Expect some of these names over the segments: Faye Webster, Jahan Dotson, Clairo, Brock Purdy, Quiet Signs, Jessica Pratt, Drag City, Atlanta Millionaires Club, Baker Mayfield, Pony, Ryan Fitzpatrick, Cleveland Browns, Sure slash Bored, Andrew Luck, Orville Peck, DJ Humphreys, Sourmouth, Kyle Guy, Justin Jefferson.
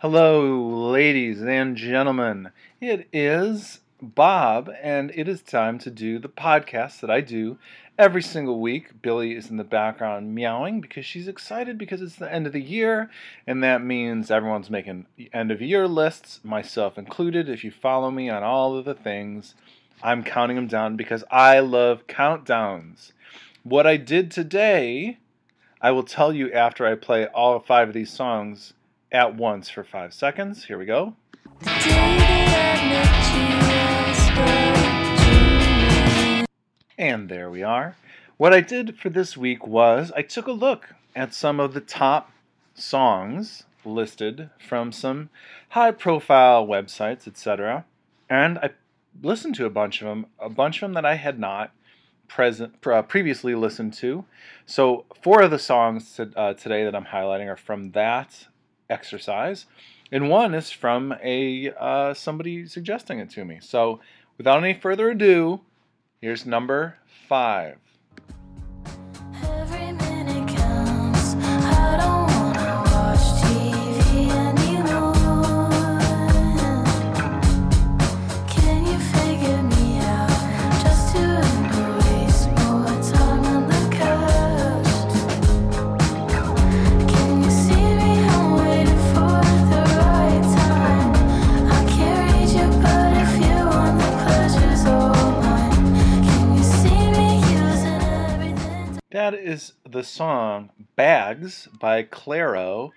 Hello, ladies and gentlemen. It is Bob, and it is time to do the podcast that I do every single week. Billy is in the background meowing because she's excited because it's the end of the year, and that means everyone's making end-of-year lists, myself included. If you follow me on all of the things, I'm counting them down because I love countdowns. What I did today, I will tell you after I play all five of these songs at once for 5 seconds. Here we go. And there we are. What I did for this week was I took a look at some of the top songs listed from some high-profile websites, etc., and I listened to a bunch of them that I had not previously listened to. So four of the songs today that I'm highlighting are from that exercise, and one is from somebody suggesting it to me. So without any further ado, here's number 5. Every minute counts. I don't wanna watch TV anymore. Can you figure me out? Just to waste more time on the couch. Can you see me? I'm waiting for the right time. I can't read you, but if you want the pleasures all mine. That is the song Bags by Clairo.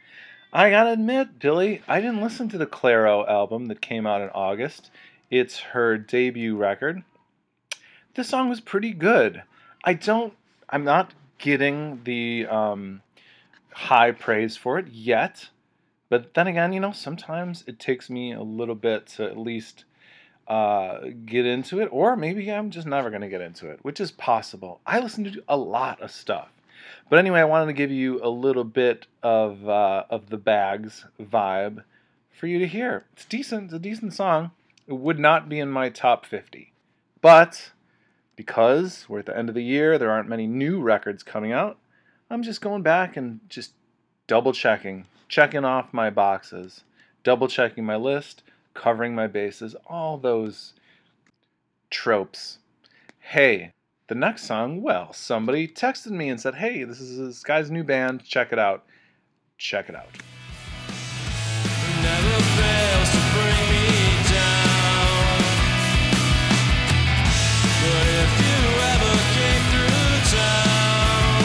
I gotta admit, Billy, I didn't listen to the Clairo album that came out in August. It's her debut record. This song was pretty good. I'm not getting the high praise for it yet. But then again, sometimes it takes me a little bit to at least get into it, or maybe I'm just never going to get into it, which is possible. I listen to a lot of stuff. But anyway, I wanted to give you a little bit of the Bags vibe for you to hear. It's decent. It's a decent song. It would not be in my top 50. But because we're at the end of the year, there aren't many new records coming out, I'm just going back and just checking off my boxes, double-checking my list, covering my bases, all those tropes. Hey, the next song, well, somebody texted me and said, hey, this is this guy's new band, check it out. Check it out. Never fails to bring me down. But if you ever came through town,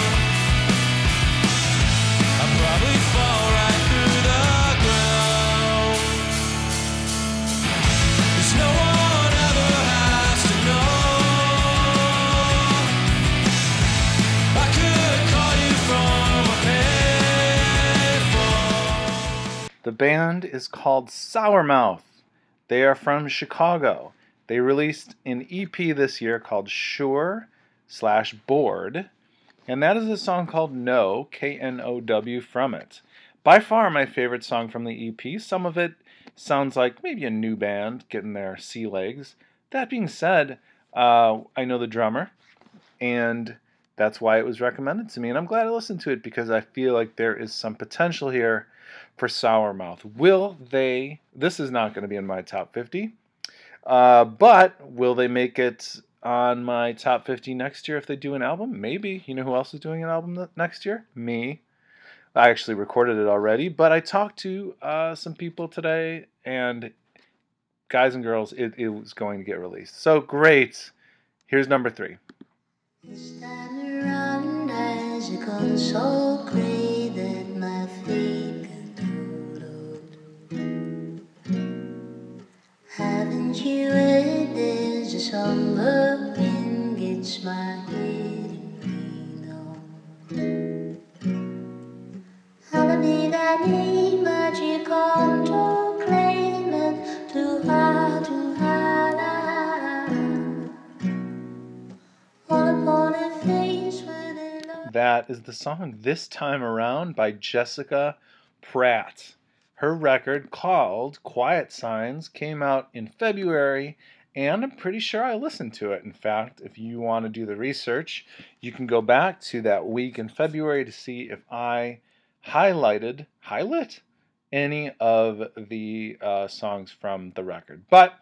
I'd probably fall right through the ground. No one ever has to know. I could call you from a payphone. The band is called Sourmouth. They are from Chicago. They released an EP this year called Sure slash Bored, and that is a song called No, K-N-O-W, from it. By far my favorite song from the EP. Some of it sounds like maybe a new band getting their sea legs. That being said, I know the drummer, and that's why it was recommended to me. And I'm glad I listened to it because I feel like there is some potential here for Sourmouth. This is not going to be in my top 50, but will they make it on my top 50 next year if they do an album? Maybe. You know who else is doing an album next year? Me. I actually recorded it already, but I talked to some people today, and guys and girls, it was going to get released. So great. Here's number 3. You stand around as you come so gray that my feet get through. Haven't you heard there's a song the wind gets my ear? That is the song This Time Around by Jessica Pratt. Her record called Quiet Signs came out in February, and I'm pretty sure I listened to it. In fact, if you want to do the research, you can go back to that week in February to see if I highlighted any of the songs from the record. But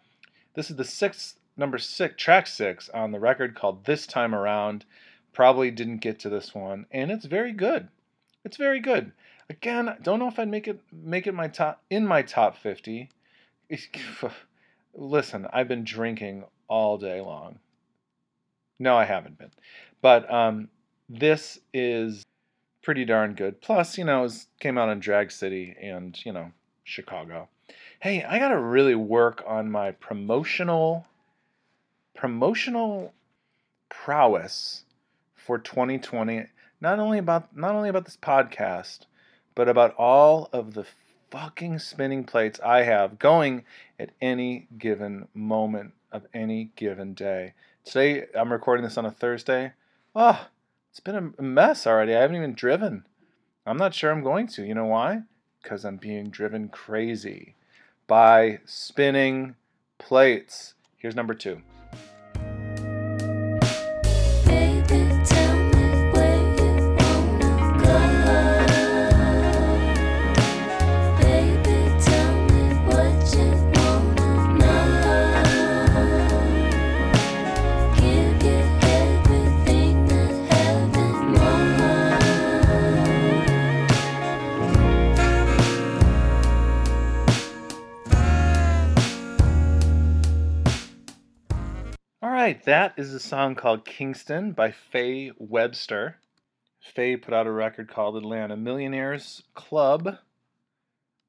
this is the track six on the record, called This Time Around. Probably didn't get to this one, and it's very good. It's very good. Again, I don't know if I'd make it my top 50. Listen, I've been drinking all day long. No, I haven't been. But this is pretty darn good. Plus, you know, it came out in Drag City and, you know, Chicago. Hey, I got to really work on my promotional prowess for 2020. Not only about this podcast, but about all of the fucking spinning plates I have going at any given moment of any given day. Today, I'm recording this on a Thursday. Oh, it's been a mess already. I haven't even driven. I'm not sure I'm going to. You know why? Because I'm being driven crazy by spinning plates. Here's number 2. That is a song called Kingston by Faye Webster. Faye put out a record called Atlanta Millionaires Club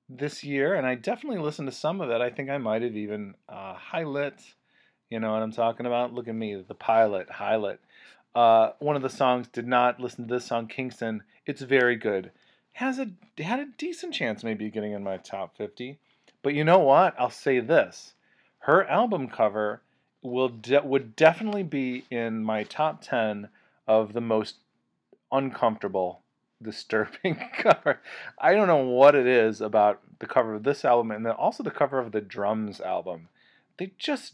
this year, and I definitely listened to some of it. I think I might have even highlit. You know what I'm talking about? Look at me, the pilot, highlit. One of the songs, did not listen to this song, Kingston. It's very good. Had a decent chance maybe getting in my top 50. But you know what? I'll say this. Her album cover would definitely be in my top 10 of the most uncomfortable, disturbing cover. I don't know what it is about the cover of this album and then also the cover of the Drums album. They just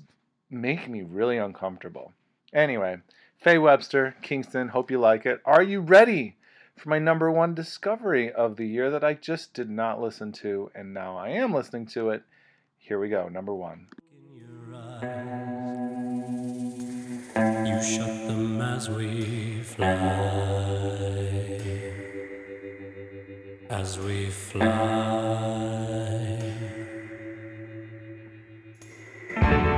make me really uncomfortable. Anyway, Faye Webster, Kingston, hope you like it. Are you ready for my number 1 discovery of the year that I just did not listen to, and now I am listening to it? Here we go, number 1. You shut them as we fly, as we fly.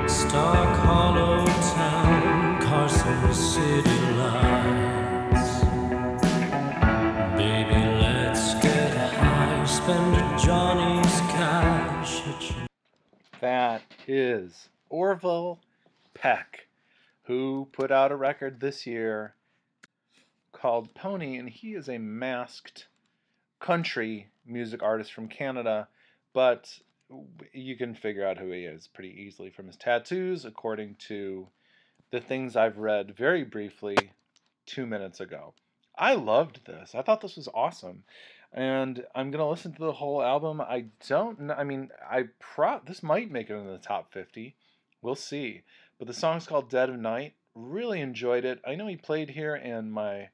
Stark Hollow Town, Carson City lights. Baby, let's get high, spend a Johnny's cash. That is Orville Peck, who put out a record this year called Pony, and he is a masked country music artist from Canada, but you can figure out who he is pretty easily from his tattoos, according to the things I've read very briefly 2 minutes ago. I loved this. I thought this was awesome, and I'm going to listen to the whole album. I don't know. I mean, this might make it into the top 50. We'll see. But the song's called Dead of Night. Really enjoyed it. I know he played here, and my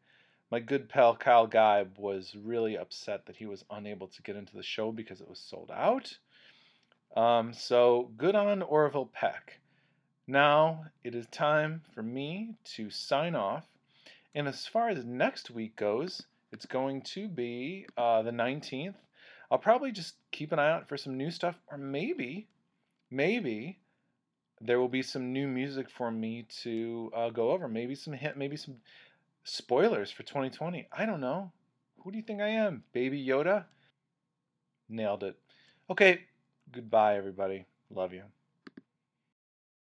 good pal Kyle Guy was really upset that he was unable to get into the show because it was sold out. So good on Orville Peck. Now it is time for me to sign off. And as far as next week goes, it's going to be the 19th. I'll probably just keep an eye out for some new stuff, or maybe there will be some new music for me to go over. Maybe some hint, maybe some spoilers for 2020. I don't know. Who do you think I am? Baby Yoda? Nailed it. Okay. Goodbye, everybody. Love you.